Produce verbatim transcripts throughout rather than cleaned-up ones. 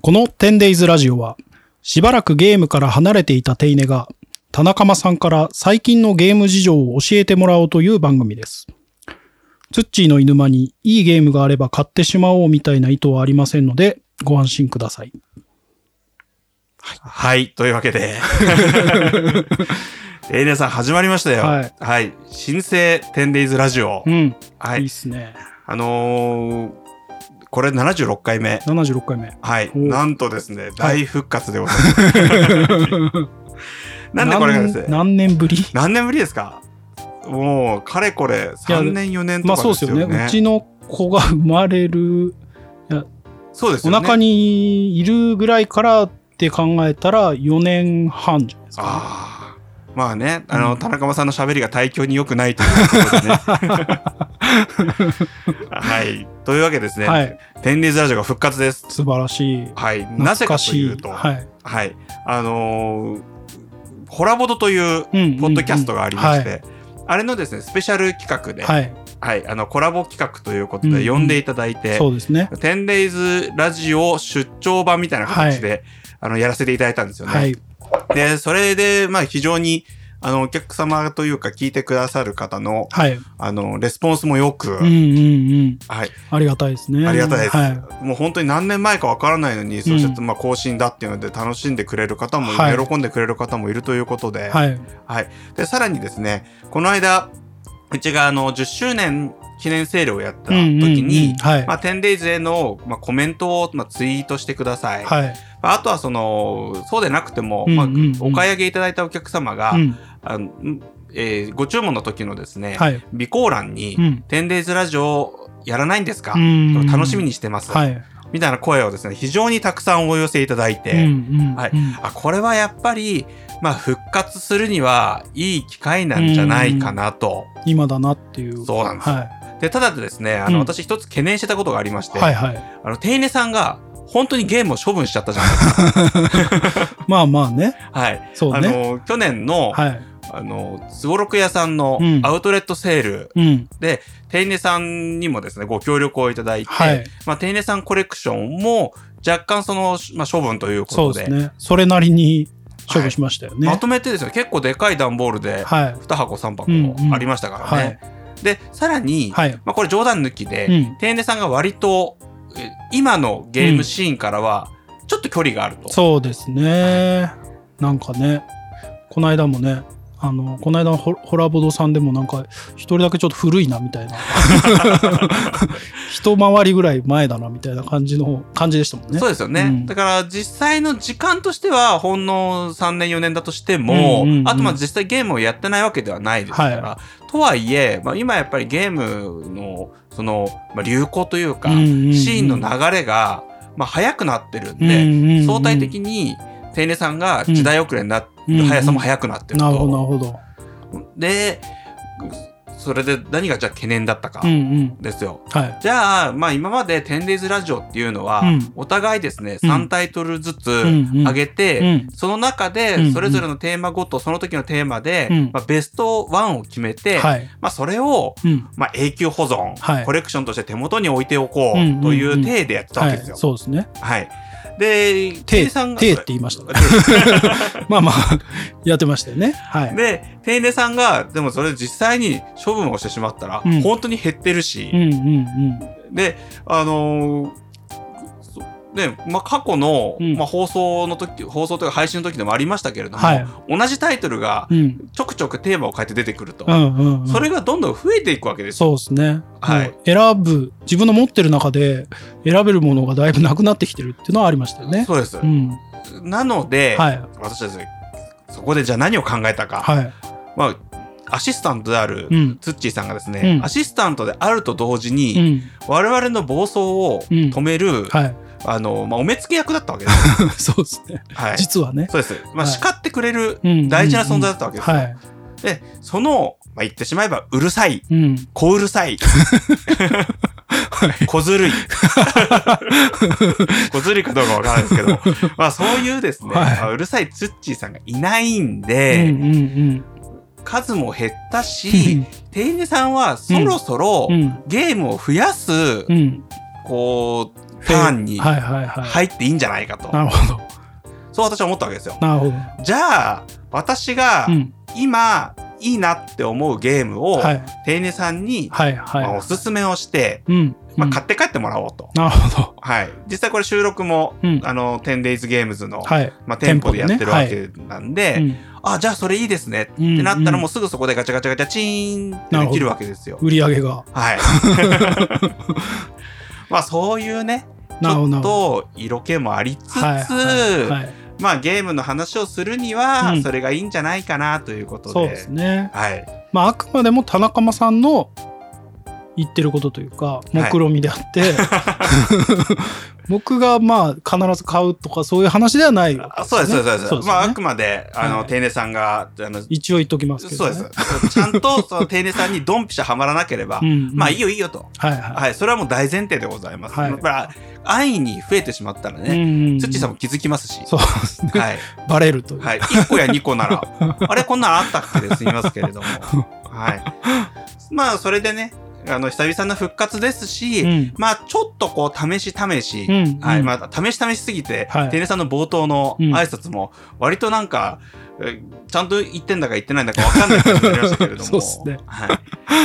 この Tendays ラジオは、しばらくゲームから離れていたテイネが、田中間さんから最近のゲーム事情を教えてもらおうという番組です。ツッチーの犬間にいいゲームがあれば買ってしまおうみたいな意図はありませんので、ご安心ください。はい。はい、というわけで。テイネさん始まりましたよ。はい。はい、新生 Tendays ラジオ。うん。はい。いいっすね。あのー、これななじゅうろっかいめ。ななじゅうろっかいめ。はい。なんとですね、大復活でございます。なんでこれがですね。何年ぶり？何年ぶりですか？もう、かれこれさんねんよねんとかですよね。まあそうですよね。うちの子が生まれる、いや、そうですよね。お腹にいるぐらいからって考えたらよねんはんじゃないですか、ね。ああ。まあね、あの、うん、田中間さんの喋りが体調に良くないということでね。はい。というわけですね。はい。Tendaysラジオが復活です。素晴らしい。はい。なぜかというと、はい。はい、あのー、ホラボドというポッドキャストがありまして、うんうんうんはい、あれのですね、スペシャル企画で、はい。はい、あの、コラボ企画ということで呼んでいただいて、うんうん、そうですね。Tendaysラジオ出張版みたいな形で、はい、あの、やらせていただいたんですよね。はい。で、それで、まあ、非常に、あの、お客様というか聞いてくださる方の、はい、あの、レスポンスもよく、うんうんうん、はい。ありがたいですね。ありがたいです。はい、もう本当に何年前かわからないのに、うん、そうしたまあ更新だっていうので楽しんでくれる方も、はい、喜んでくれる方もいるということで、はい。はい。で、さらにですね、この間、うちがあの、じゅっしゅうねん記念セールをやった時に、Tendaysへの、まあ、コメントを、まあ、ツイートしてください。はい。あとはその、そうでなくても、うんうんうんまあ、お買い上げいただいたお客様が、うんあのえー、ご注文の時のですね、はい、備考欄に、うん、Tendaysラジオやらないんですか？楽しみにしてます、はい。みたいな声をですね、非常にたくさんお寄せいただいて、うんうんうんはい、あこれはやっぱり、まあ、復活するにはいい機会なんじゃないかなと。今だなっていう。そうなんです。はい、でただですね、あの、うん、私一つ懸念してたことがありまして、はいはい、あのテイネさんが、本当にゲームを処分しちゃったじゃないですか。まあまあね。はい。そうね。あの、去年の、はい、あの、スゴロク屋さんのアウトレットセールで、うん、テイネさんにもですね、ご協力をいただいて、はい、まあ、テイネさんコレクションも若干その、まあ、処分ということで。そうですね。それなりに処分しましたよね。はい、まとめてですね、結構でかい段ボールで、にはこさんぱこありましたからね。はいうんうんはい、で、さらに、はい、まあ、これ冗談抜きで、うん、テイネさんが割と、今のゲームシーンからはちょっと距離があると、うん、そうですね、はい、なんかねこの間もねあのこの間ホラボドさんでもなんか一人だけちょっと古いなみたいな一回りぐらい前だなみたいな感じの感じでしたもんね。そうですよね、うん、だから実際の時間としてはほんのさんねんよねんだとしても、うんうんうん、あとまあ実際ゲームをやってないわけではないですから、はい、とはいえ、まあ、今やっぱりゲームのその、まあ、流行というか、うんうんうん、シーンの流れが、まあ、早くなってるんで、うんうんうん、相対的にテイネさんが時代遅れになって、うん速さも速くなってると、うんうん、なるほどなるほど。でそれで何がじゃあ懸念だったかですよ、うんうんはい、じゃあ、まあ、今まで Tendays ラジオっていうのは、うん、お互いですねさんタイトルずつ上げて、うんうん、その中でそれぞれのテーマごとその時のテーマで、うんまあ、ベストワンを決めて、はいまあ、それを、うんまあ、永久保存、はい、コレクションとして手元に置いておこうという体でやってたわけですよ、はい、そうですねはいで、テイさんが。テイって言いました。まあまあ、やってましたよね。はい。で、テイネさんが、でもそれ実際に処分をしてしまったら、うん、本当に減ってるし、うんうんうん、で、あのー、で、まあ、過去の、うんまあ、放送の時、放送というか配信の時でもありましたけれども、はい、同じタイトルがちょくちょくテーマを変えて出てくると、うんうんうん、それがどんどん増えていくわけですよ。そうですね。はい。選ぶ、自分の持ってる中で選べるものがだいぶなくなってきてるっていうのはありましたよね。そうです。うん、なので、はい、私たち、そこでじゃあ何を考えたか。はい。まあアシスタントであるツッチーさんがですね、うん、アシスタントであると同時に、うん、我々の暴走を止める、うんはい、あのまあ、お目付け役だったわけです。そうですね、はい。実はね。そうです。まあ、はい、叱ってくれる大事な存在だったわけです。うんうんうんはい、で、その、まあ、言ってしまえばうるさい、うん、小うるさい、小ずるい、小ずるいかどうかわからないですけど、まあ、そういうですね、はいまあ、うるさいツッチーさんがいないんで。うんうんうん数も減ったし、テイネさんはそろそろゲームを増やす、うん、こうファンに入っていいんじゃないかと、はいはいはい、なるほど、そう私は思ったわけですよ。なるほど。じゃあ私が今いいなって思うゲームをテイネさんにおすすめをして、はいはいはい、まあ、買って帰ってもらおうと。なるほど、はい、実際これ収録も、うん、あの Tendays Games の、はい、まあ、店舗でやってるわけなんで、はい、あ、じゃあそれいいですねってなったらもうすぐそこでガチャガチャガチャチーンってできるわけですよ、売り上げが、はいまあそういうねちょっと色気もありつつ、はいはいはい、まあ、ゲームの話をするにはそれがいいんじゃないかなということで、うん、そうですね、はい、まあ、あくまでも田中間さんの言ってることというか目論見であって、はい、僕がまあ必ず買うとかそういう話ではないわけですね。そうですそうです。まああくまであのテイネさんがあの一応言っときますけどね。そうです。ちゃんとそのテイネさんにドンピシャはまらなければうん、うん、まあいいよいいよと、はいはいはい、それはもう大前提でございます。はい、やっぱり安易に増えてしまったらね、つっちーさんも気づきますし、そうですね、はい、バレるという、はい、いっこやにこならあれこんなんあったっけで済みますけれども、はい、まあそれでね。あの久々の復活ですし、うん、まあちょっとこう試し試し、うんうん、はい、まあ、試し試しすぎて、はい、テイネさんの冒頭の挨拶も割となんか、うん、ちゃんと言ってんだか言ってないんだか分かんない感じになりましたけれどもそうですね、はい、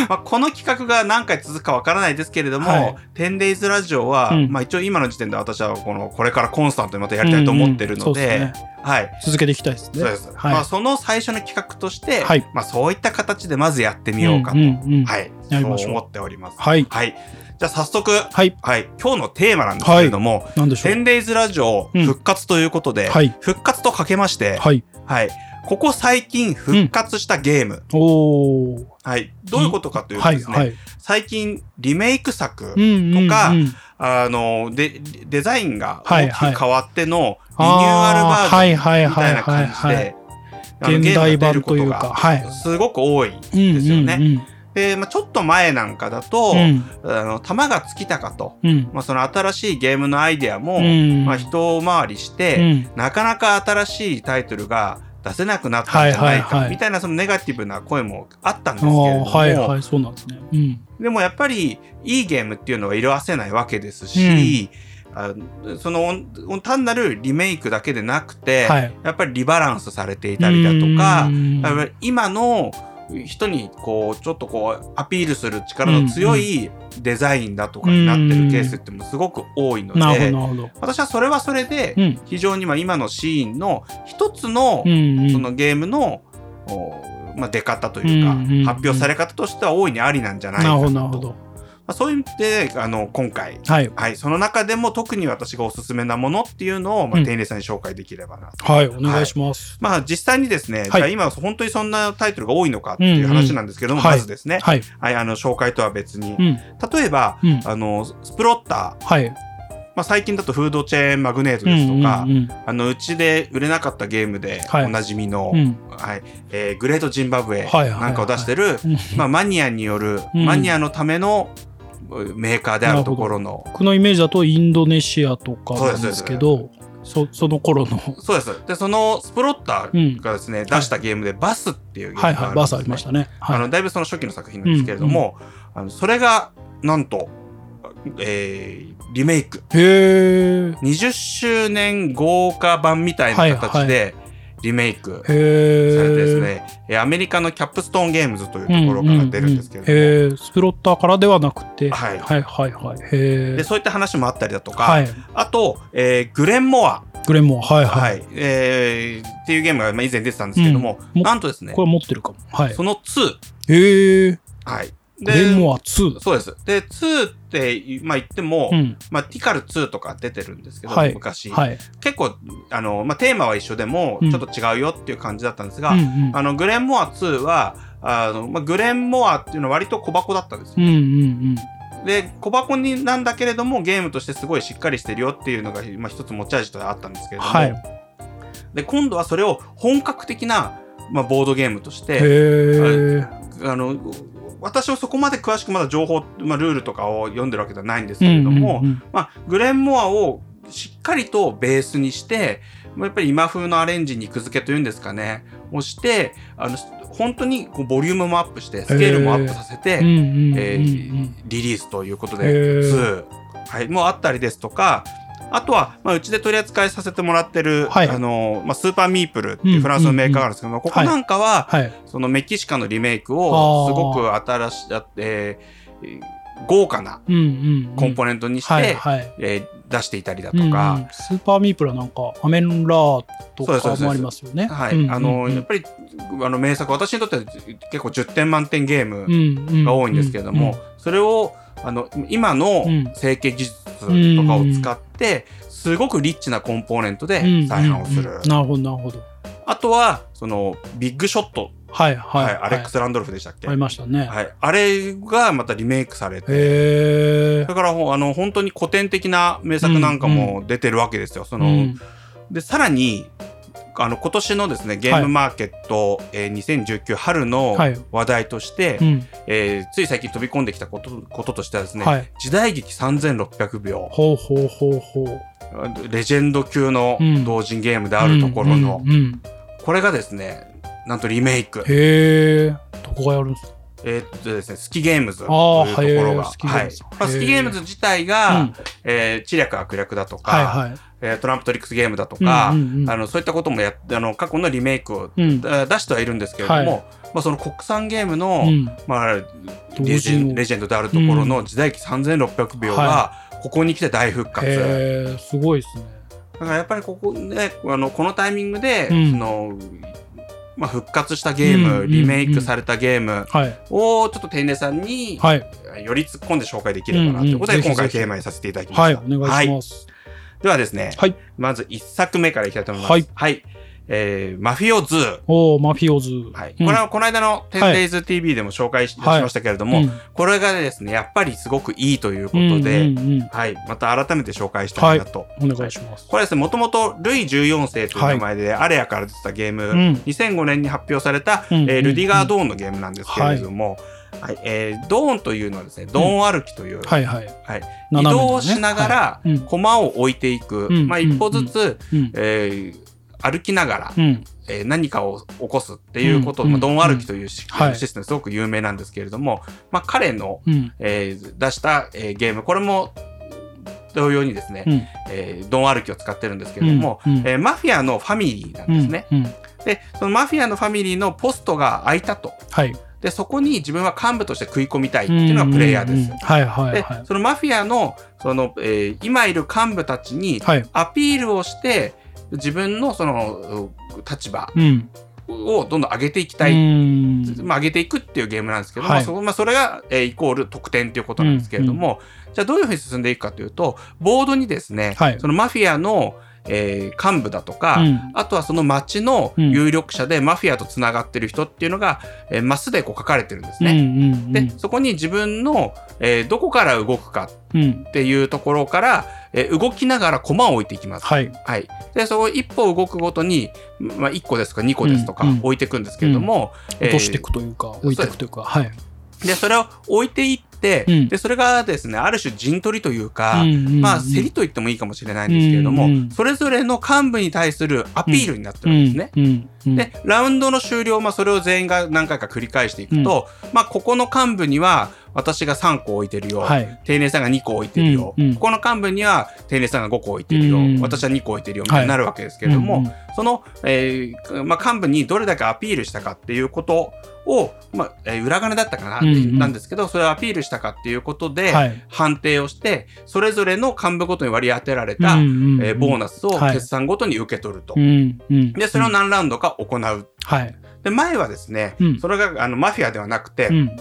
まあ、この企画が何回続くか分からないですけれども、はい、Tendaysラジオは、うん、まあ、一応今の時点で私は このこれからコンスタントにまたやりたいと思ってるので、うんうん、はい、続けていきたいですね。そうです、はい、まあ、その最初の企画として、はい、まあ、そういった形でまずやってみようかと、うんうんうん、はい、そう思っております。はい、はい、じゃあ早速、はいはい、今日のテーマなんですけれども、はい、何でしょう。Tendaysラジオ復活ということで、うん、はい、復活とかけまして、はいはい、ここ最近復活したゲーム、うん、おー、はい、どういうことかというとですね、はいはい、最近リメイク作とか、うんうんうん、あの デ, デザインが大きく変わってのリニューアルバージョンみたいな感じで現代版というかすごく多いですよね、はい、うんうんうん、でまあ、ちょっと前なんかだと、うん、あの弾が尽きたかと、うん、まあ、その新しいゲームのアイデアも、うん、まあ、一回りして、うん、なかなか新しいタイトルが出せなくなったんじゃないかみたいなそのネガティブな声もあったんですけれども、はいはい、そうなんですね、うん、でもやっぱりいいゲームっていうのは色褪せないわけですし、うん、あその単なるリメイクだけでなくて、はい、やっぱりリバランスされていたりだとか、やっぱり今の人にこうちょっとこうアピールする力の強いデザインだとかになってるケースってもすごく多いので、私はそれはそれで非常に今のシーンの一つのそのゲームのまあ出方というか発表され方としては大いにありなんじゃないかと、そういう意味であの今回、はいはい、その中でも特に私がおすすめなものっていうのを、まあ、テイネさんに紹介できればなと、うん、はい、お願いします、はい、まあ、実際にですね、はい、じゃあ今本当にそんなタイトルが多いのかっていう話なんですけども、うんうん、まずですね、はいはい、あの紹介とは別に、うん、例えば、うん、あのスプロッター、はい、まあ、最近だとフードチェーンマグネートですとか、うんうんうん、あのうちで売れなかったゲームでおなじみの、はい、うん、はい、えー、グレートジンバブエなんかを出してる、はいはいはい、まあ、マニアによる、うん、マニアのためのメーカーであるところの僕のイメージだとインドネシアとかなんですけど そ, その頃のそうですでそのスプロッターがですね、うん、出したゲームでバスっていうゲームがあるんです、ね、はいはい、バスありましたね、はい、あのだいぶその初期の作品なんですけれども、うんうん、あのそれがなんと、えー、リメイクへにじゅっしゅうねん豪華版みたいな形で、はいはい、リメイクされてですね、アメリカのキャップストーンゲームズというところから出るんですけれども、うんうんうん、スプロッターからではなくて、はいはいはいはい、へでそういった話もあったりだとか、はい、あと、えー、グレンモアグレンモア、はいはい、はい、えー、っていうゲームが以前出てたんですけども、うん、もなんとですねこれ持ってるかも、はい、そのツー、へー、はい、でグレンモアツー、そうですでツーって、まあ、言っても、うん、まあ、ティカルツーとか出てるんですけど、はい、昔、はい、結構あの、まあ、テーマは一緒でも、うん、ちょっと違うよっていう感じだったんですが、うんうん、あのグレンモアツーはあの、まあ、グレンモアっていうのは割と小箱だったんですよ、うんうんうん、で小箱になんだけれどもゲームとしてすごいしっかりしてるよっていうのが、まあ、一つ持ち味としてあったんですけれども、はい、で今度はそれを本格的な、まあ、ボードゲームとしてへあの私はそこまで詳しくまだ情報、まあ、ルールとかを読んでるわけではないんですけれども、うんうんうん、まあ、グレンモアをしっかりとベースにしてやっぱり今風のアレンジ肉付けというんですかねをしてあの本当にこうボリュームもアップしてスケールもアップさせて、えーえー、リリースということでツー、はい、もあったりですとか、あとは、まあ、うちで取り扱いさせてもらってる、はい、あのまあ、スーパーミープルっていうフランスのメーカーがあるんですけども、うんうんうん、ここなんかは、はい、そのメキシカのリメイクをすごく新しい、えー、豪華なコンポーネントにして出していたりだとか、うんうん、スーパーミープルはなんかアメンラーとかもありますよね。はい、うんうんうん、あのやっぱりあの名作、私にとっては結構じゅってん満点ゲームが多いんですけれども、うんうんうんうん、それをあの今の成形技術とかを使ってすごくリッチなコンポーネントで再販をする、うんうんうん、なるほどなるほど。あとはそのビッグショット、はいはいはい、アレックス・ランドルフでしたっけ、ありましたね、はい、あれがまたリメイクされて、へー、だからあの本当に古典的な名作なんかも出てるわけですよ、その、うん、でさらにあの今年のですねゲームマーケット、はい、えー、にせんじゅうきゅう春の話題として、はい、うん、えー、つい最近飛び込んできたこと、こととしてはですね、はい、時代劇さんぜんろっぴゃくびょう、ほうほうほうほう、レジェンド級の同人ゲームであるところの、うんうんうんうん、これがですねなんとリメイク、へー、どこがやるんですか。えーっとですね、スキゲームズというところが、はい、まあ、スキゲームズ自体が、うん、えー、知略悪略だとか、はいはい、えー、トランプトリックスゲームだとか、うんうんうん、あのそういったこともやあの過去のリメイクを、うん、出してはいるんですけれども、はい、まあ、その国産ゲームの、うん、まあ、レジェンドであるところの時代劇さんぜんろっぴゃくびょうがここに来て大復活、はい、へー、すごいですね。だからやっぱりここ、ね、あのこのタイミングで、うん、そのまあ、復活したゲーム、うんうんうん、リメイクされたゲームをちょっと天寧さんにより突っ込んで紹介できればなということで、今回テーマにさせていただきました。はい、お願いします。はい、ではですね、はい、まずいっさくめからいきたいと思います。はい、はい、えー、マフィオズー。おー、マフィオズー。はい、これはこの間の Tendays ティーブイ でも紹介しましたけれども、はいはい、これがですねやっぱりすごくいいということで、うんうんうん、はい、また改めて紹介したいなと、はい、お願いします。これはですねもともとルイじゅうよん世という名前でアレアから出てたゲーム、はい、にせんごねんに発表された、うん、えー、ルディガー・ドーンのゲームなんですけれども、うんうんうん、はい、はい、えー、ドーンというのはですね、ドーン歩きという、うん、はいはいはい、移動しながら駒を置いていく、はい、まあ、一歩ずつ、うんうんうん、えー歩きながら、うん、えー、何かを起こすっていうこと、うん、まあ、ドン歩きというシステム、はい、すごく有名なんですけれども、まあ、彼の、うん、えー、出した、えー、ゲーム、これも同様にですね、うん、えー、ドン歩きを使ってるんですけれども、うんうん、えー、マフィアのファミリーなんですね、うんうん、でそのマフィアのファミリーのポストが空いたと、はい、でそこに自分は幹部として食い込みたいっていうのがプレイヤーです。はいはいはい。でそのマフィアの、その、えー、今いる幹部たちにアピールをして、はい、自分のその立場をどんどん上げていきたい、うん、まあ、上げていくっていうゲームなんですけども、はい、そまあ、それが、えー、イコール得点ということなんですけれども、うんうん、じゃあどういうふうに進んでいくかというと、ボードにですね、はい、そのマフィアの、えー、幹部だとか、うん、あとはその町の有力者でマフィアとつながってる人っていうのが、うん、えー、マスでこう書かれてるんですね、うんうんうん、でそこに自分の、えー、どこから動くかっていうところから、うん、えー、動きながら駒を置いていきます、はいはい、でそこ一歩動くごとに、まあ、いっこですとかにこですとか置いていくんですけれども、うんうん、えー、落としていくというか置いていくというか、はい、でそれを置いていって、でそれがですねある種陣取りというか、うんうんうん、まあ競りと言ってもいいかもしれないんですけれども、うんうん、それぞれの幹部に対するアピールになってるんですね、うんうんうん、でラウンドの終了、まあ、それを全員が何回か繰り返していくと、うん、まあ、ここの幹部には私がさんこ置いてるよ、はい、定年さんがにこ置いてるよ、うんうん、ここの幹部には定年さんがごこ置いてるよ、うんうん、私はにこ置いてるよみたいになるわけですけれども、はい、その、えーまあ、幹部にどれだけアピールしたかっていうことを、まあ、えー、裏金だったかな、うんうん、なんですけど、それをアピールしたかっていうことで、はい、判定をしてそれぞれの幹部ごとに割り当てられた、うんうんうん、えー、ボーナスを決算ごとに受け取ると、はい、でそれを何ラウンドか行う、はい、で前はですね、うん、それがあのマフィアではなくて、うん、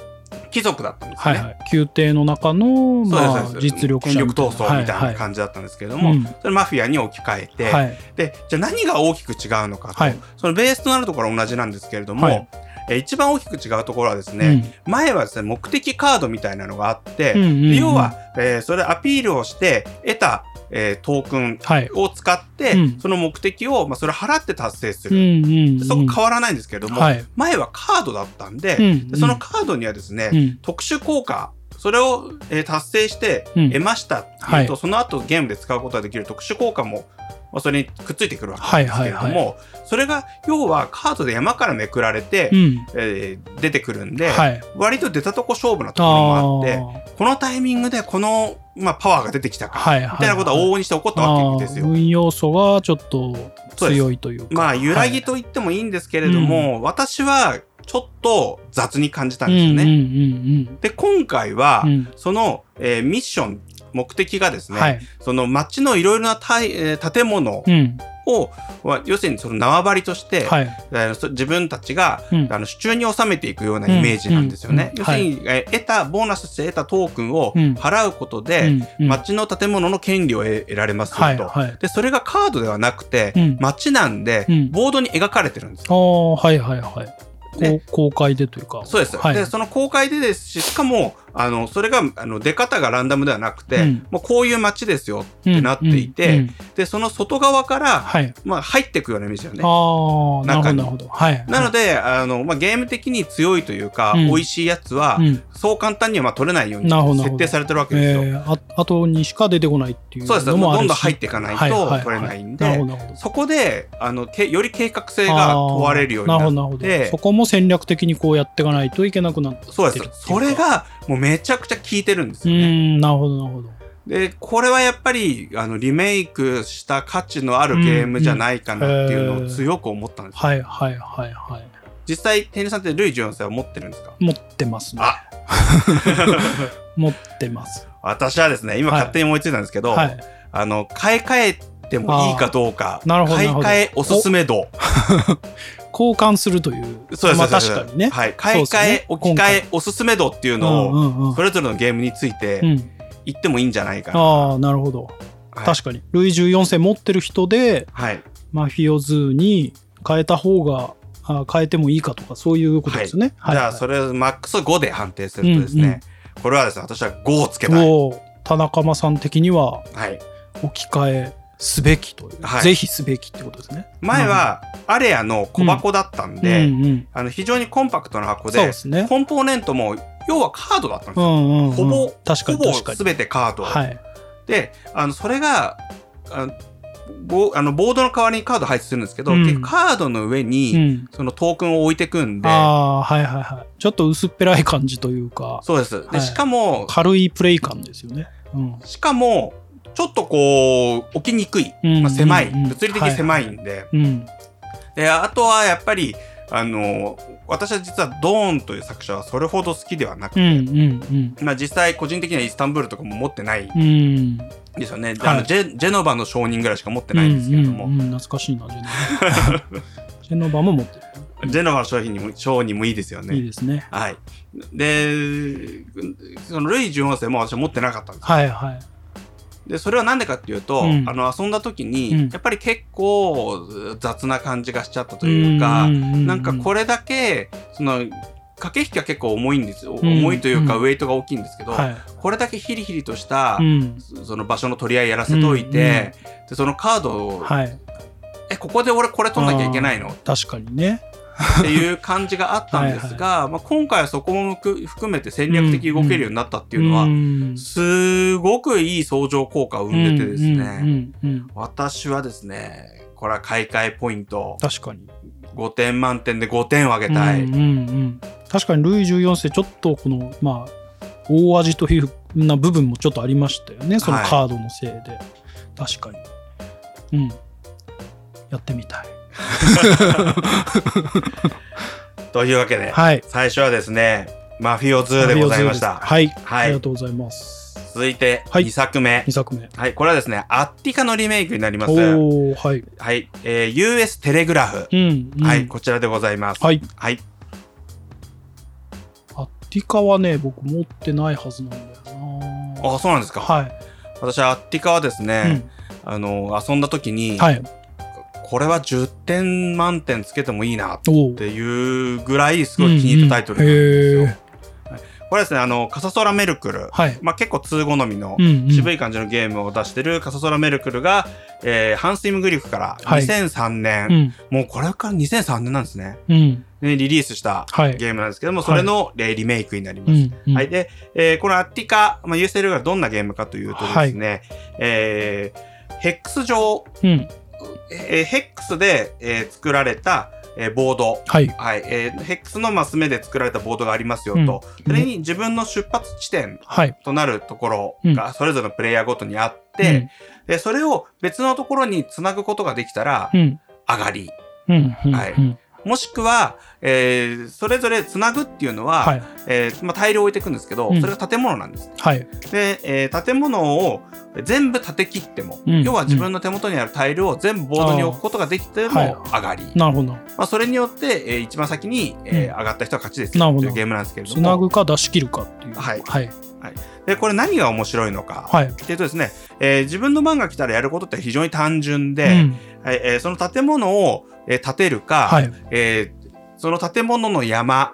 貴族だったんですね、はいはい、宮廷の中の、まあ、実力者権力闘争みたいな感じだったんですけれども、はいはい、それマフィアに置き換えて、はい、でじゃあ何が大きく違うのかと、はい、そのベースとなるところは同じなんですけれども、はい、え一番大きく違うところはですね、うん、前はですね目的カードみたいなのがあって、うんうんうん、要は、えー、それアピールをして得た、えー、トークンを使って、はい、うん、その目的を、まあ、それ払って達成する、うんうんうん、そこ変わらないんですけれども、はい、前はカードだったんで、うんうん、でそのカードにはですね、うん、特殊効果、それを、えー、達成して得ましたっていうと、うん、はい、その後ゲームで使うことができる特殊効果もまあ、それにくっついてくるわけですけれども、はいはいはい、それが要はカードで山からめくられて、うん、えー、出てくるんで、はい、割と出たとこ勝負なところもあって、このタイミングでこの、まあ、パワーが出てきたか、はいはいはい、みたいなことは往々にして起こったわけですよ。運要素がちょっと強いというか、まあ、揺らぎと言ってもいいんですけれども、はい、うん、私はちょっと雑に感じたんですよね、うんうんうんうん、で今回は、うん、その、えー、ミッション目的がですね、はい、その街のいろいろな、えー、建物を、うん、要するにその縄張りとして、はい、えー、自分たちが、うん、あの手中に収めていくようなイメージなんですよね、うんうん、要するに、はい、えー、得たボーナスとして得たトークンを払うことで、うんうん、街の建物の権利を 得, 得られますよと、はいはい、でそれがカードではなくて、うん、街なんで、うん、ボードに描かれてるんですよ、うん、はいはいはい、公開でというか、そうです、はい、でその公開でですし、しかもあのそれがあの出方がランダムではなくて、うん、もうこういう街ですよってなっていて、うんうんうん、でその外側から、はい、まあ、入っていくようなイメージだよね、あ、中に。なるほど、はい、なのであの、まあ、ゲーム的に強いというか、うん、美味しいやつは、うん、そう簡単にはまあ取れないように設定されてるわけですよ、えー、あとにしか出てこないっていうのもあるし、そうです、もうどんどん入っていかないと取れないんで、はいはいはい、そこであのけより計画性が問われるようになって、そこも戦略的にこうやっていかないといけなくなってるっていうか、そうです、それがもうめちゃくちゃ効いてるんですよね。うーん、なるほどなるほど。でこれはやっぱりあのリメイクした価値のあるゲームじゃないかなっていうのを強く思ったんですよ、うんうん、えー、はいはいはいはい。実際天竜さんってルイじゅうよんせいは持ってるんですか？持ってますね。あ持ってます。私はですね、今勝手に思いついたんですけど、はいはい、あの買い替えてもいいかどうか、なるほどなるほど、買い替えおすすめ度交換するという、そうです、まあ、確かにね、はい、買い替え、ね、置き換えおすすめ度っていうのを、うんうんうん、それぞれのゲームについて言ってもいいんじゃないかな、うん、ああなるほど、はい、確かにルイじゅうよん世持ってる人で、はい、マフィオズに変えた方が変えてもいいかとか、そういうことですよね、はいはい、じゃあそれをマックスごで判定するとですね、うんうん、これはですね、私はごをつけたい、ご田中間さん的には、はい、置き換えすべきという、はい、ぜひすべきってことですね。前はアレアの小箱だったんで、うんうんうん、あの非常にコンパクトな箱で、ね、コンポーネントも要はカードだったんですよ、うんうんうん、ほぼすべてカード、はい、であのそれがあのボードの代わりにカード配置するんですけど、うん、カードの上にそのトークンを置いてくんで、うん、あ、はいはいはい、ちょっと薄っぺらい感じというか、そうです、はい、でしかも軽いプレイ感ですよね、うん、しかもちょっとこう置きにくい、まあ、狭い、うんうんうん、物理的に狭いんで、はい、うん、であとはやっぱりあの私は実はドーンという作者はそれほど好きではなくて、うんうんうん、まあ、実際個人的にはイスタンブールとかも持ってないんですよね、うん、あの ジェ、はい、ジェノバの証人ぐらいしか持ってないんですけれども、うんうんうん、懐かしいなジェノバジェノバも持ってる、ジェノバの商品にも商品もいいですよね。いいですね。はい。でそのルイじゅうよん世も私は持ってなかったんですよ。はいはい。でそれはなんでかっていうと、うん、あの遊んだ時にやっぱり結構雑な感じがしちゃったというか、うん、なんかこれだけその駆け引きは結構重いんですよ、うん、重いというかウェイトが大きいんですけど、うん、はい、これだけヒリヒリとした、うん、その場所の取り合いやらせといて、うん、でそのカードを、はい、えここで俺これ取んなきゃいけないの、確かにねっていう感じがあったんですがはい、はい、まあ、今回はそこも含めて戦略的に動けるようになったっていうのは、うん、すごくいい相乗効果を生んでてですね、うんうんうん、私はですね、これは買い替えポイント、確かにごてん満点でごてんをあげたい、うんうんうん、確かにルイじゅうよん世ちょっとこの、まあ、大味というな部分もちょっとありましたよね、そのカードのせいで、はい、確かに、うん、やってみたいというわけで、はい、最初はですねマフィオツーでございました、はい、はい、ありがとうございます。続いてにさくめ、はい、にさくめ、はい、これはですねアッティカのリメイクになります。お、はい、はい、えー、ユーエス テレグラフ、うんうん、はい、こちらでございます、はいはい、アッティカはね僕持ってないはずなんだよな。あ、そうなんですか、はい、私はアッティカはですね、うん、あの遊んだ時に、はい、これはじゅってん満点つけてもいいなっていうぐらいすごい気に入ったタイトルなんですよ、うんうん、これですね、あのカサソラメルクル、はい、まあ、結構通好みの渋い感じのゲームを出してるカサソラメルクルが、えー、ハンス・イムグリフからにせんさんねん、はい、うん、もうこれからにせんさんねんなんですね、うん、でリリースしたゲームなんですけども、はい、それのリメイクになります、はい、はい、で、えー、このアッティカ、まあ、ユーエスエル がどんなゲームかというとですね、はい、えーヘックス上えー、ヘックスで、えー、作られた、えー、ボード、はいはいえー、ヘックスのマス目で作られたボードがありますよと、うん、それに自分の出発地点となるところがそれぞれのプレイヤーごとにあって、うん、でそれを別のところにつなぐことができたら、うん、上がり、うんうんはいうん、もしくは、えー、それぞれつなぐっていうのは、はいえーまあ、タイルを置いていくんですけど、うん、それが建物なんです、はいでえー、建物を全部立て切っても、うん、要は自分の手元にあるタイルを全部ボードに置くことができても上がり、はいなるほどまあ、それによって、えー、一番先に、えー、上がった人が勝ちですというゲームなんですけれども、つなぐか出し切るかっていう、はいはいはい、でこれ何が面白いのか、はい、っていうとですね、えー、自分の番が来たらやることって非常に単純で、うんはいえー、その建物を建てるか、はいえー、その建物の山、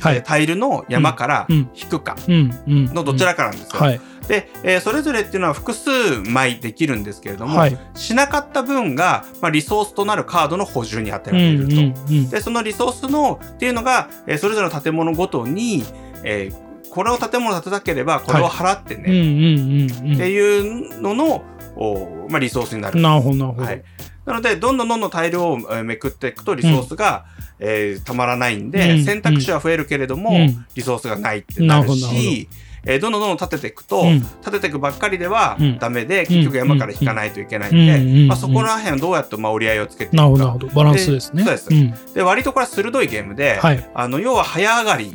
はい、タイルの山から引くかのどちらかなんですよ、はいでえー、それぞれっていうのは複数枚できるんですけれども、はい、しなかった分が、まあ、リソースとなるカードの補充に当てられると、うんうんうん、でそのリソースのっていうのが、えー、それぞれの建物ごとに、えー、これを建物建てたければこれを払ってね、はい、っていうのの、まあ、リソースになる。なるほどなるほど、はいなのでどんどんどんどんタイルをめくっていくとリソースが、うんえー、たまらないんで、うん、選択肢は増えるけれども、うん、リソースがないってなるし、えー、どんどんどんどん立てていくと、うん、立てていくばっかりではダメで、うん、結局山から引かないといけないんで、うんまあ、そこら辺をどうやってまあ折り合いをつけていくか。なるほどなるほどバランスですね。で、そうです、うん、で割とこれは鋭いゲームで、はい、あの要は早上がり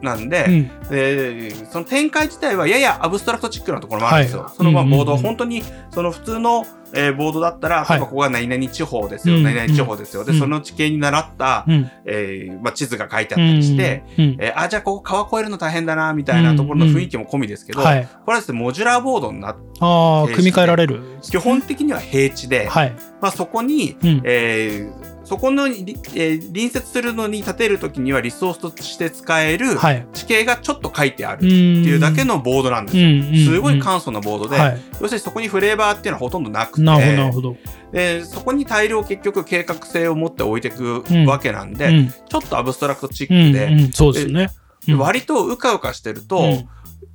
なんで、うん、でその展開自体はややアブストラクトチックなところもあるんですよ、はい、そのまあボード、うんうんうん、本当にその普通のえー、ボードだったら、はい、ここが何々地方ですよ、うん、何々地方ですよ、うん、でその地形に習った、うんえーまあ、地図が書いてあったりして、うんうんえー、あじゃあここ川越えるの大変だなみたいなところの雰囲気も込みですけど、うんうんはい、これはですねモジュラーボードになってあー組み替えられる基本的には平地で、はいまあ、そこに、うんえーそこの、えー、隣接するのに建てるときにはリソースとして使える地形がちょっと書いてあるっていうだけのボードなんですよ、はい、すごい簡素なボードで、はい、要するにそこにフレーバーっていうのはほとんどなくてなるほどでそこにタイルを結局計画性を持って置いていくわけなんで、うん、ちょっとアブストラクトチックで、うんうん、そうですね、うん、割とうかうかしてると、うん、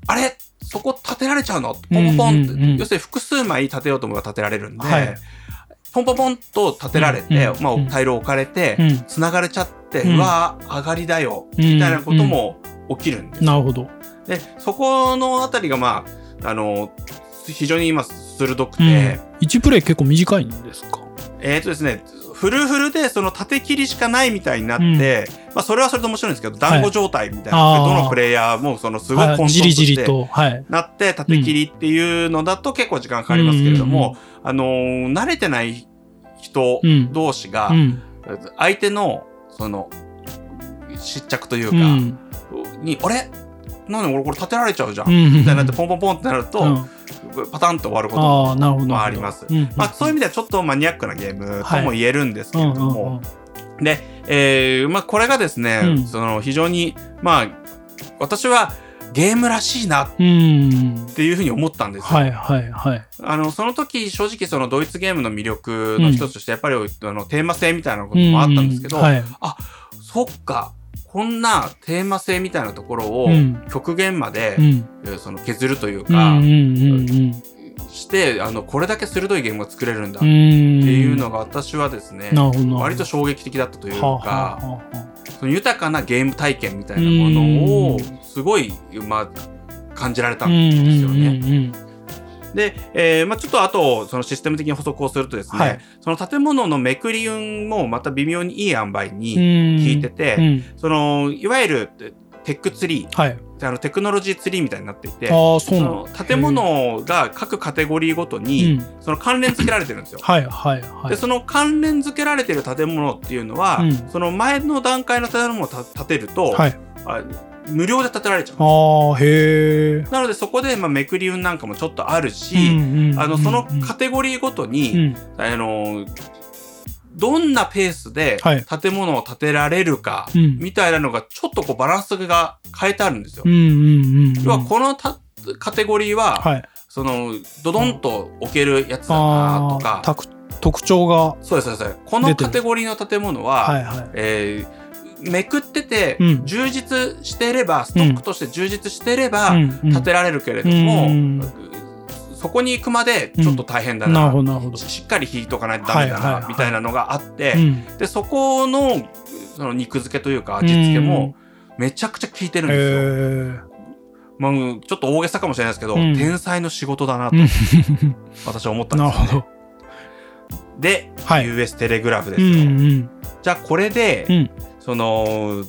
あれそこ建てられちゃうのポンポンって、うんうんうん、要するに複数枚建てようと思えば建てられるんで、はいポンポンポンと立てられて、うんまあ、タイルを置かれて、うん、繋がれちゃって、うん、うわー上がりだよ、うん、みたいなことも起きるんです。なるほど。でそこのあたりが、まあ、あの非常に今鋭くて、うん、いちプレイ結構短いんですか？えーとですねフルフルでその縦切りしかないみたいになって、うんまあ、それはそれで面白いんですけど団子状態みたいな、はい、どのプレイヤーもそのすごいコントロールしてじりじりと、はい、なって縦切りっていうのだと結構時間かかりますけれども、うん、あのー、慣れてない人同士が相手のその失着というか、うん、にあれなんで俺これ立てられちゃうじゃんみたいになってポンポンポンってなると、うんパタンと終わることもあります。あ、まあ、そういう意味ではちょっとマニアックなゲームとも言えるんですけれども、はいうんうん、で、えーまあ、これがですね、うん、その非常に、まあ、私はゲームらしいなっていうふうに思ったんですよ、はいはいはい、あのその時正直そのドイツゲームの魅力の一つとしてやっぱり、うん、あのテーマ性みたいなこともあったんですけど、うんうんはい、あそっかこんなテーマ性みたいなところを極限まで、うん、その削るというか、うんうんうんうん、してあのこれだけ鋭いゲームを作れるんだっていうのが私はですね割と衝撃的だったというか、はあはあ、その豊かなゲーム体験みたいなものをすごい、まあ、感じられたんですよね、うんうんうんうんで、えーまあ、ちょっとあとそのシステム的に補足をするとですね、はい、その建物のめくり運もまた微妙にいい塩梅に効いててそのいわゆるテックツリー、はい、あのテクノロジーツリーみたいになっていてあそうなの建物が各カテゴリーごとに、うん、その関連付けられてるんですよはいはい、はい、でその関連付けられてる建物っていうのは、うん、その前の段階の建物を建てると、はいあ無料で建てられちゃうあへなのでそこで、まあ、めくり運なんかもちょっとあるし、うんうんうんうん、あのそのカテゴリーごとに、うん、あのどんなペースで建物を建てられるか、はい、みたいなのがちょっとこうバランスが変えてあるんですよ、うんうんうんうん、要はこのたカテゴリーは、はい、そのドドンと置けるやつだなとか特徴がそうですそうですこのカテゴリーの建物は、はいはいえーめくってて充実していれば、うん、ストックとして充実していれば建てられるけれども、うんうんうん、そこに行くまでちょっと大変だ な,、うん、な, なしっかり引いとかないとダメだなみたいなのがあって、はいはいはい、でそこ の, その肉付けというか味付けもめちゃくちゃ効いてるんですよ、まあ、ちょっと大げさかもしれないですけど、うん、天才の仕事だなと私は思ったんですよ、ね、なるほど。で、はい、ユーエス テレグラフですよ、うんうん、じゃあこれで、うん、その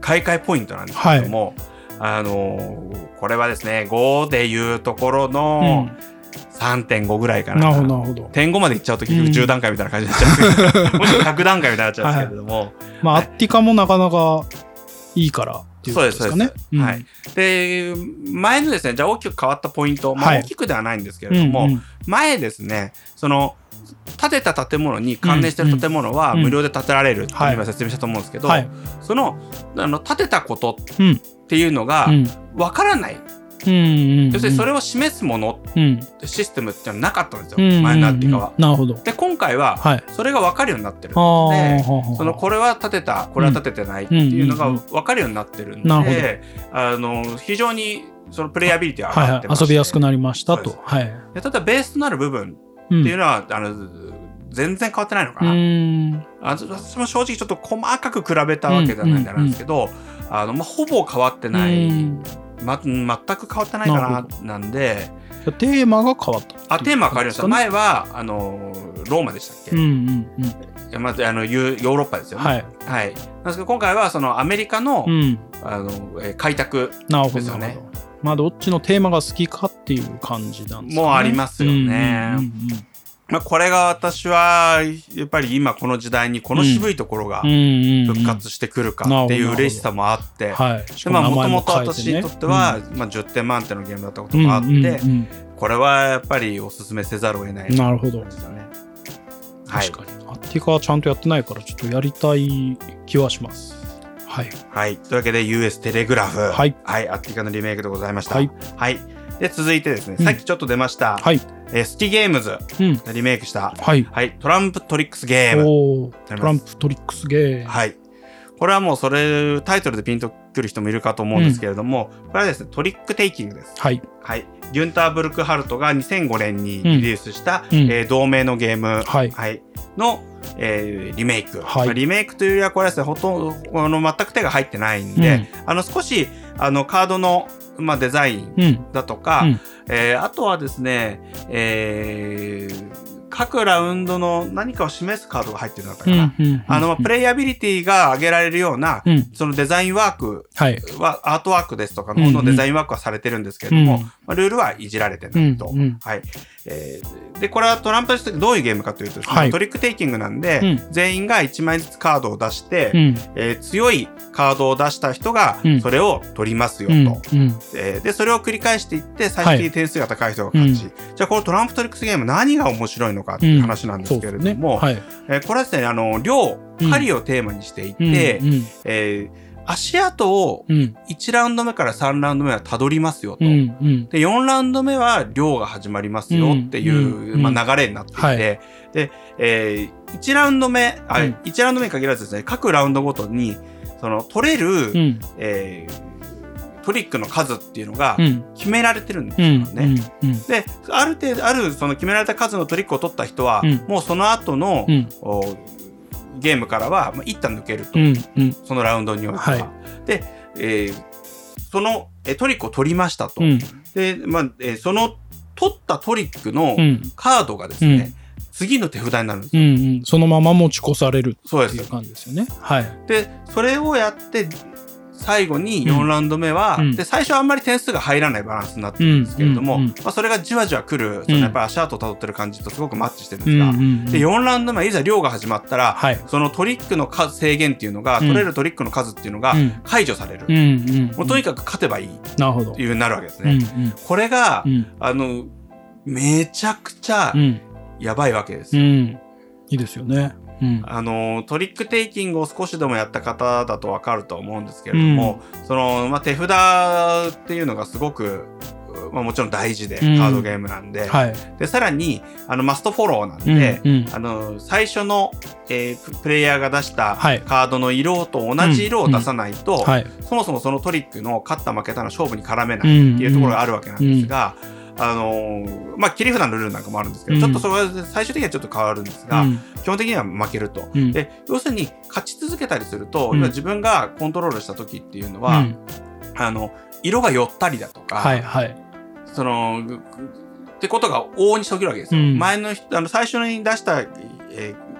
買い替えポイントなんですけども、はい、あのこれはですねごでいうところの さんてんご ぐらいかな、うん、なるほど。てんごまでいっちゃうと結局じゅうだんかいみたいな感じになっちゃう、うん、もしくはひゃくだんかいみたいになっちゃうんですけれども、はいまあ、アッティカもなかなかいいからっていうことですかね。そうですそうです、うんはい、で前のですねじゃあ大きく変わったポイント、まあ、大きくではないんですけれども、はいうんうん、前ですねその建てた建物に関連してる建物は無料で建てられるって今説明したと思うんですけど、はい、そ の, あの建てたことっていうのがわからない、うんうん、要するにそれを示すもの、うん、システムってのはなかったんですよ、うん、前のアッティカは、うん、なるほど。で今回はそれが分かるようになってるので、はい、そのこれは建てたこれは建ててないっていうのが分かるようになってるんで、うんうんうん、あの非常にそのプレイアビリティは上がってまして、はいはい、遊びやすくなりましたと、はい、でただベースとなる部分っていうのは、うん、あの全然変わってないのかな。うーんあ私も正直ちょっと細かく比べたわけじゃないんですけど、うんうんうんあのまあ、ほぼ変わってない、うんま、全く変わってないかな。なんでテーマが変わったあテーマ変わりました、ね、前はあのローマでしたっけ、うんうんうんまあ、あのヨーロッパですよね、はいはい、なんですけど今回はそのアメリカ の,、うん、あの開拓ですよね。まあ、どっちのテーマが好きかっていう感じなんですかね。もうありますよね、うんうんうんまあ、これが私はやっぱり今この時代にこの渋いところが復活してくるかっていう嬉しさもあって、まあもともと私にとってはまあじゅってん満点のゲームだったこともあって、これはやっぱりおすすめせざるを得ないですよね。なるほど、はい、確かにアッティカはちゃんとやってないからちょっとやりたい気はします。はいはい、というわけで ユーエス テレグラフ、はいはい、アッティカのリメイクでございました、はいはい、で続いてですね、うん、さっきちょっと出ました、はいえー、スキゲームズがリメイクした、うんはいはい、トランプトリックスゲームおートランプトリックスゲーム、はい、これはもうそれタイトルでピンとくる人もいるかと思うんですけれども、うん、これはですねトリックテイキングです、はいはい、ギュンター・ブルクハルトがにせんごねんにリリースした、うんえー、同名のゲーム、はいはい、のえー、リメイク、はい、リメイクというよりはこれはですねほとんどあの全く手が入ってないんで、うん、あの少しあのカードの、まあ、デザインだとか、うんうんえー、あとはですね、えー各ラウンドの何かを示すカードが入ってるんだったかな、うんうんうんうん、あのプレイアビリティが上げられるような、うん、そのデザインワークは、はい、アートワークですとか の,、うんうん、のデザインワークはされてるんですけれども、うんまあ、ルールはいじられてないと、うんうんはいえー、でこれはトランプとしてどういうゲームかというと、はい、トリックテイキングなんで、うん、全員がいちまいずつカードを出して、うんえー、強いカードを出した人がそれを取りますよと、うんうんえー、でそれを繰り返していって最終的に点数が高い人が勝ち、はいうん、じゃあこのトランプトリックスゲーム何が面白いのかっていう話なんですけれども、うんねはいえー、これはですねあの量狩りをテーマにしていて、うんうんえー、足跡をいちラウンド目からさんラウンド目はたどりますよと、うんうん、でよんラウンド目は量が始まりますよっていう、うんうんまあ、流れになっていて、はいでえー、1ラウンド目あ、うん、いちラウンド目に限らずですね各ラウンドごとにその取れる、うんえートリックの数っていうのが決められてるんですよね、うんうんうん、である程度あるその決められた数のトリックを取った人は、うん、もうその後の、うん、ゲームからは一旦抜けると、うんうん、そのラウンドによっては、はい、で、えー、そのトリックを取りましたと、うんでまあえー、その取ったトリックのカードがですね、うんうん次の手札になるんですよ、うんうん、そのまま持ち越されるっていう感じですよね。はい、でそれをやって最後によんラウンド目は、うん、で最初はあんまり点数が入らないバランスになってるんですけれども、うんうんまあ、それがじわじわ来る、うん、そのやっぱり足跡を辿ってる感じとすごくマッチしてるんですが、うんうんうん、でよんラウンド目はいざ量が始まったら、はい、そのトリックの数制限っていうのが、うん、取れるトリックの数っていうのが解除される、うんうんうん、もうとにかく勝てばいいっていうようになるわけですね、うんうん、これが、うん、あのめちゃくちゃやばいわけですよ、うんうん、いいですよね。うん、あのトリックテイキングを少しでもやった方だと分かると思うんですけれども、うんそのまあ、手札っていうのがすごく、まあ、もちろん大事で、うん、カードゲームなんで、はい、でさらにあのマストフォローなんで、うんうん、あの最初の、えー、プレイヤーが出したカードの色と同じ色を出さないと、うんうんはい、そもそもそのトリックの勝った負けたの勝負に絡めないっていうところがあるわけなんですが、うんうんあのーまあ、切り札のルールなんかもあるんですけど、うん、ちょっとそれは最終的にはちょっと変わるんですが、うん、基本的には負けると、うん、で要するに勝ち続けたりすると、うん、自分がコントロールした時っていうのは、うん、あの色が寄ったりだとか、はいはい、そのってことが往々にして起きるわけですよ、うん、前のあの最初に出した、えー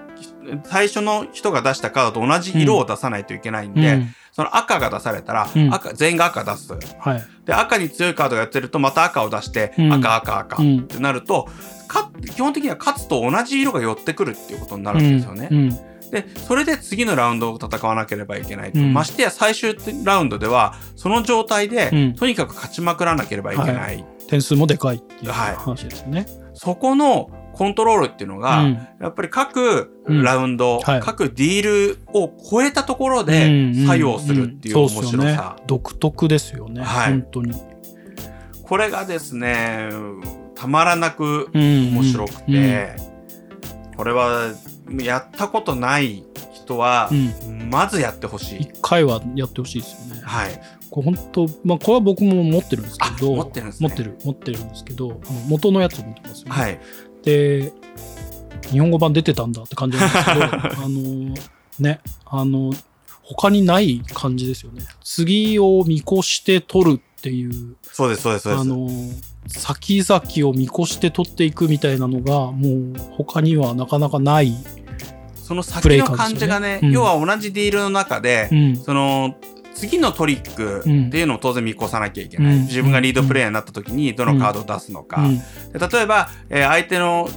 最初の人が出したカードと同じ色を出さないといけないんで、うん、その赤が出されたら赤、うん、全員が赤出すという、はい、で赤に強いカードがやってるとまた赤を出して、うん、赤赤赤ってなると、うん、基本的には勝つと同じ色が寄ってくるっていうことになるんですよね、うんうん、でそれで次のラウンドを戦わなければいけないと、うん、ましてや最終ラウンドではその状態で、うん、とにかく勝ちまくらなければいけない、はい、点数もでかいっていう話ですよね、はい、そこのコントロールっていうのが、うん、やっぱり各ラウンド、うんはい、各ディールを超えたところで作用するっていう面白さ、うんうんうんね、独特ですよね、はい、本当にこれがですねたまらなく面白くて、うんうんうん、これはやったことない人はまずやってほしい、うん、いっかいはやってほしいですよね、はいこれ本当、まあ、これは僕も持ってるんですけど持ってるんですね、持ってる、持ってるんですけどあの元のやつ持ってますよね、はいで日本語版出てたんだって感じなんですけどあのねあの他にない感じですよね次を見越して取るっていうそうですそうですそうですあの先々を見越して取っていくみたいなのがもう他にはなかなかないその先の感じがね、うん、要は同じディールの中で、うん、その次のトリックっていうのを当然見越さなきゃいけない、うん、自分がリードプレイヤーになった時にどのカードを出すのか、うん、例えば、えー、相手の、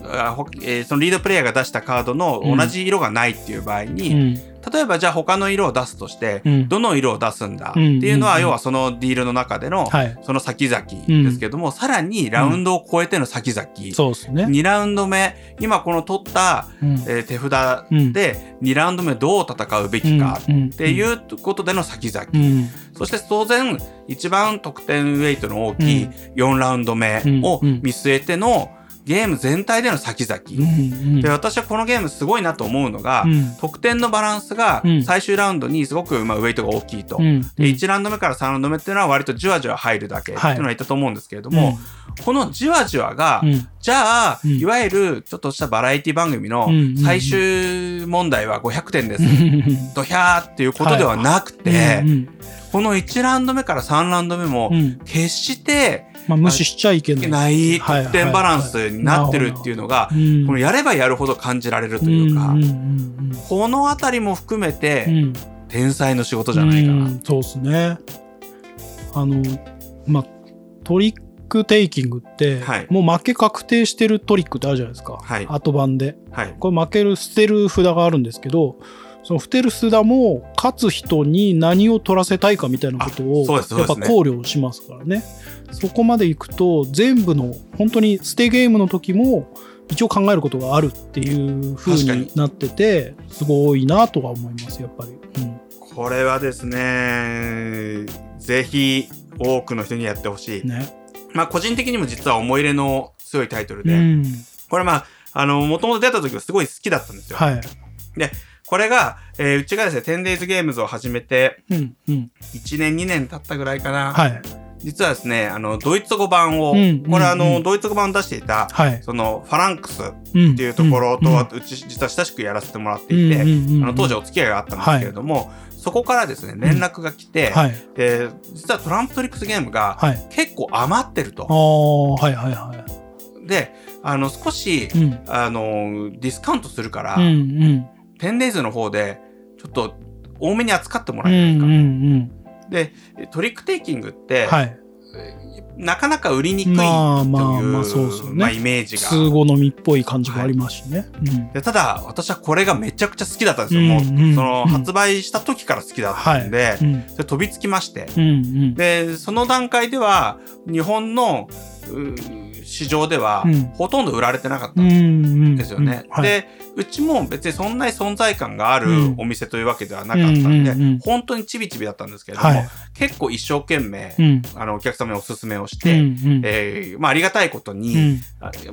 えー、そのリードプレイヤーが出したカードの同じ色がないっていう場合に、うん、例えばじゃあ他の色を出すとして、うん、どの色を出すんだっていうのは、うん、要はそのディールの中での、はい、その先々ですけども、うん、さらにラウンドを超えての先々、うん、そうですね、にラウンド目今この取った、うんえー、手札でにラウンド目どう戦うべきかっていうことでの先々、うん、そして当然一番得点ウェイトの大きいよんラウンド目を見据えてのゲーム全体での先々、うんうん、で私はこのゲームすごいなと思うのが、うん、得点のバランスが最終ラウンドにすごくまあウェイトが大きいと、うんうん、でいちラウンド目からさんラウンド目っていうのは割とじわじわ入るだけっていうのは言ったと思うんですけれども、はいうん、このじわじわが、うん、じゃあ、うん、いわゆるちょっとしたバラエティ番組の最終問題はごひゃくてんです、うん、ドヒャーっていうことではなくて、はいうんうん、このいちラウンド目からさんラウンド目も決して、うんまあ、無視しちゃいけない得点バランスになってるっていうのがこのやればやるほど感じられるというかこのあたりも含めて天才の仕事じゃないかな、うんうん、そうですねあの、まあ、トリックテイキングって、はい、もう負け確定してるトリックってあるじゃないですか、はい、後番で、はい、これ負ける捨てる札があるんですけどその捨てる札も勝つ人に何を取らせたいかみたいなことをやっぱ考慮しますからねそこまでいくと全部の本当に捨てゲームの時も一応考えることがあるっていう風になっててすごいなとは思いますやっぱり、うん、これはですねぜひ多くの人にやってほしい、ねまあ、個人的にも実は思い入れの強いタイトルで、うん、これまあもともと出た時はすごい好きだったんですよ、はい、でこれが、えー、うちがですね Tendays Games を始めていちねんにねん経ったぐらいかな、はい実はですねあのドイツ語版を、うんうんうん、これあのドイツ語版を出していた、はい、そのファランクスっていうところとは、うんうん、うち実は親しくやらせてもらっていて、うんうんうん、あの当時お付き合いがあったんですけれども、はい、そこからですね連絡が来て、はい、で実はトランプトリックスゲームが結構余ってると、はいはいはい、であの少し、うん、あのディスカウントするから、うんうん、テンデイズの方でちょっと多めに扱ってもらえないか、うんうんうんでトリックテイキングって、はい、なかなか売りにくいという、まあまあまあそうですよね、まあ、イメージが通好みっぽい感じもありますしね、はいうん、でただ私はこれがめちゃくちゃ好きだったんですよ、うんうんうん、もうその発売した時から好きだったんで、うんはい、それ飛びつきまして、うんうん、でその段階では日本の市場ではほとんど売られてなかったんですよね、うんうんうんうん、で、うちも別にそんなに存在感があるお店というわけではなかったんで、うんうんうん、本当にちびちびだったんですけれども、はい、結構一生懸命、うん、あのお客様におすすめをして、うんうんえーまあ、ありがたいことに、うん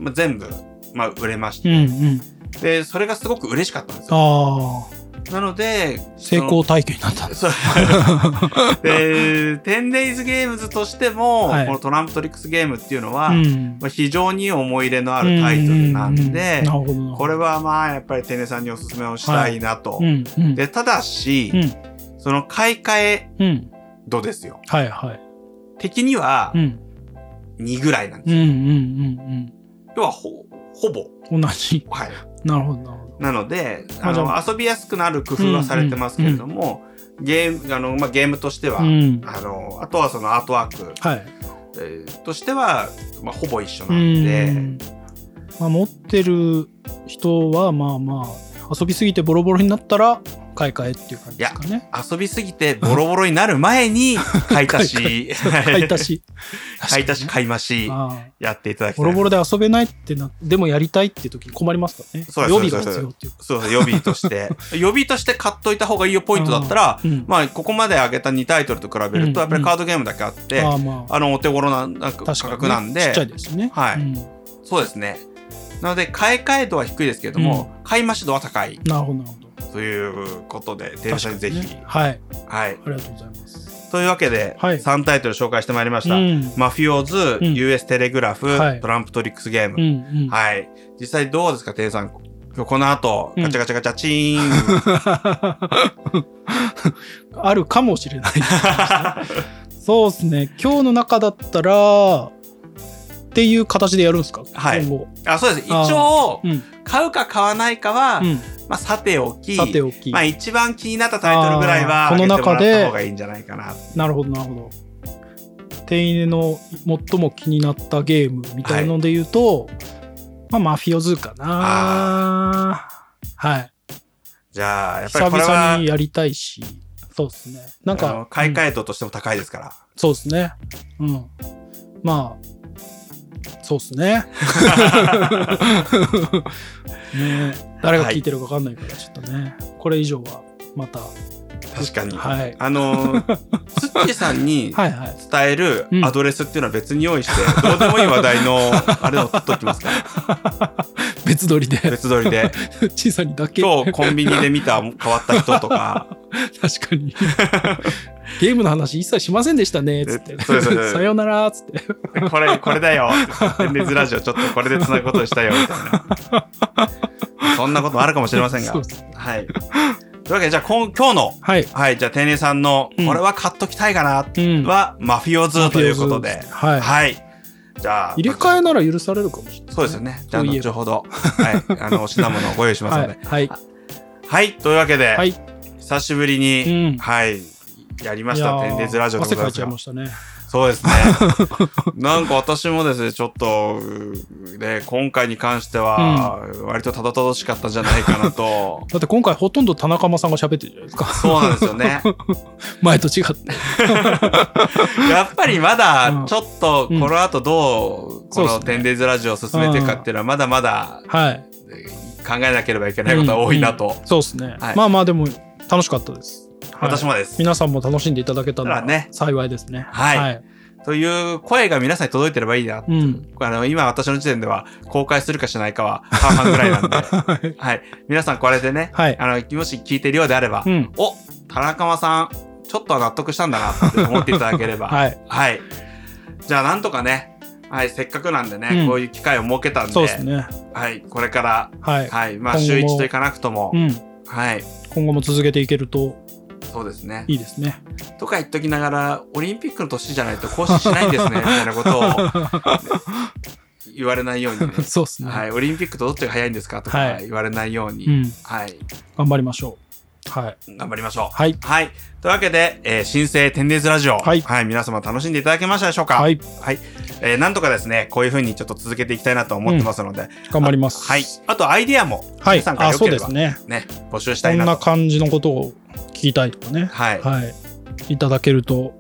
まあ、全部、まあ、売れまして、うんうん、でそれがすごく嬉しかったんですよなので成功体験になったんですで Tendays Games としても、はい、このトランプトリックスゲームっていうのは、うん、非常に思い入れのあるタイトルなんで、うん、これはまあやっぱり天音さんにおすすめをしたいなと、はい、うん、でただし、うん、その買い替え度ですよ、うん、はいはい、敵にはにぐらいなんですよ、うんうんうんうん、要は ほ, ほぼ同じ、はい、なるほどなるほど。なのであのあ遊びやすくなる工夫はされてますけれども、うんうん、ゲームあの、まあ、ゲームとしては、うん、あのあとはそのアートワーク、はい、えー、としては、まあ、ほぼ一緒なんで、うん、まあ、持ってる人はまあまあ遊びすぎてボロボロになったら買い替えっていう感じですかね。いや、遊びすぎてボロボロになる前に買い足し買い足し買い足し買い増しやっていただきたい。ボロボロで遊べないってな、でもやりたいっていう時に困りますからね。そうです、予備が必要っていうか、そうです、予備として予備として買っといた方がいいよポイントだったら、うん、まあここまで上げたにタイトルと比べるとやっぱりカードゲームだけあって、うんうん、あまあ、あのお手頃ななんか価格なんで、ね、ちっちゃいですね、はい、うん、そうですね。なので買い替え度は低いですけれども、うん、買い増し度は高い。なるほどなるほど。ということで、天音にぜひ、ね、はい、はい、ありがとうございます。というわけで、はい、さんタイトル紹介してまいりました。うん、マフィオーズ、うん、ユーエス テレグラフ、はい、トランプトリックスゲーム。うんうん、はい。実際どうですか、天音さん。今日この後、ガチャガチャガチャチーン。うん、あるかもしれない。そうですね。今日の中だったら。っていう形でやるんですか、はい、今後。あ、そうです。一応、うん、買うか買わないかは、うん、まあ、さておき、さておき、まあ、一番気になったタイトルぐらいはこの中で上げてもらった方がいいんじゃないかな。なるほどなるほど。天音の最も気になったゲームみたいので言うと、はい、まあ、マフィオズかな。はい。じゃあやっぱりこれは久々にやりたいし、そうですね。なんか買い替え度としても高いですから。うん、そうですね。うん。まあ。そうです ね, ね、誰が聞いてるか分かんないからちょっとね、はい、これ以上はまた確かに、はい、あのツッチーさんに伝えるアドレスっていうのは別に用意して、はいはい、うん、どうでもいい話題のあれを取っときますから別撮りで別撮りでツッチーさんにだけ今日コンビニで見た変わった人とか確かにゲームの話一切しませんでしたねっつってさよならっつってこれこれだよTendaysラジオちょっとこれでつなぐことしたよみたいなそんなこともあるかもしれませんが、はい、というわけでじゃあ今日の、はい、はい、じゃあ天音さんの、うん、これは買っときたいかな、うん、はマフィオズということで、はい、はい、じゃあ入れ替えなら許されるかもしれない、そうですよね、じゃあ後ほど、はい、あのお品物をご用意しますのではい、はいはい、というわけで、はい、久しぶりに、うん、はいやりましたTendaysラジオでございます。汗かいちゃいましたね。そうですね。なんか私もですねちょっとね今回に関しては割とたどたどしかったんじゃないかなと。だって今回ほとんど田中間さんが喋ってるじゃないですか。そうなんですよね。前と違って。やっぱりまだちょっとこの後どう、うん、このTendaysラジオを進めていくかっていうのはまだまだ、はい、考えなければいけないことは多いなと。うんうん、そうですね、はい。まあまあでも楽しかったです。私もです、はい、皆さんも楽しんでいただけたら幸いですね、はい、はい、という声が皆さんに届いてればいいな、うん、あの今私の時点では公開するかしないかは半々ぐらいなんで、はい、皆さんこれでね、はい、あのもし聞いてるようであれば、うん、お田中さんちょっとは納得したんだなって思っていただければ、はいはい、じゃあなんとかね、はい、せっかくなんでね、うん、こういう機会を設けたん で, そうです、ね、はい、これから、はいはい、まあ、週いちといかなくとも、うん、はい、今後も続けていけるとそうですね。いいですね。とか言っときながら、オリンピックの年じゃないと更新しないんですね、みたいなことを言われないように、ね。そうですね。はい。オリンピックとどっちが早いんですかとか言われないように。はい。うん、はい、頑張りましょう。はい。頑張りましょう。はい。はい。というわけで、えー、新生Tendaysラジオ。はい。はい。皆様楽しんでいただけましたでしょうか。はい。はい。えー、なんとかですね、こういう風にちょっと続けていきたいなと思ってますので、うん、頑張ります。はい。あとアイディアも皆さんからよければ、ね、はい、そうですね。募集したいなと。こんな感じのことを聞きたいとかね、はい、はい、いただけると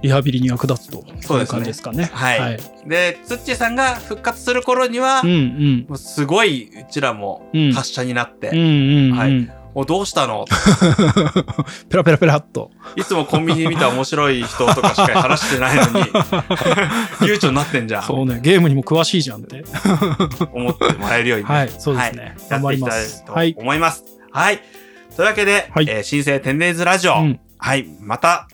リハビリに役立つと、はい、そういう感じですかね。はい、はい、でツッチーさんが復活する頃には、うんうん、もうすごいうちらも達者になって、うんうんうん、はい。おどうしたのペラペラペラっといつもコンビニで見た面白い人とかしか話してないのに悠長になってんじゃん。そうね、ゲームにも詳しいじゃんって思ってもらえるように、ね、はい、そうですね、はい、やっていきたいと思います。はい、はい、というわけで、はい、えー、新生Tendaysラジオ、うん、はい、また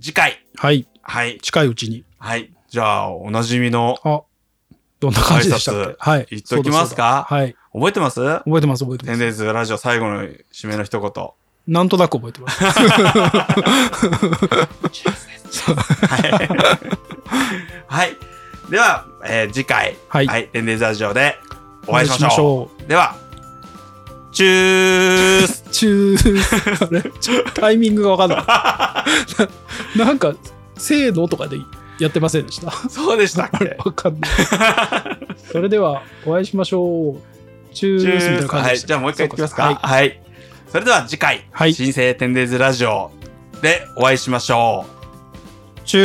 次回、はい、はい、近いうちに、はい、じゃあおなじみの、あ、どんな感じでしたっけ、はい、言っておきますか、はい、覚えてます？覚えてます、覚えてます。Tendaysラジオ最後の締めの一言。なんとなく覚えてます。はい、はい、では、えー、次回、はい、はい、Tendaysラジオでお会いしましょう。ししょうでは。チュースチュースタイミングが分かんないな, なんかせーのとかでやってませんでした？そうでしたっけ？分かんないそれではお会いしましょう。チュースみたいな感じでした、はい、じゃあもう一回いってきますか、はいはい、それでは次回、はい、新生Tendaysラジオでお会いしましょう。チュ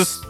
ース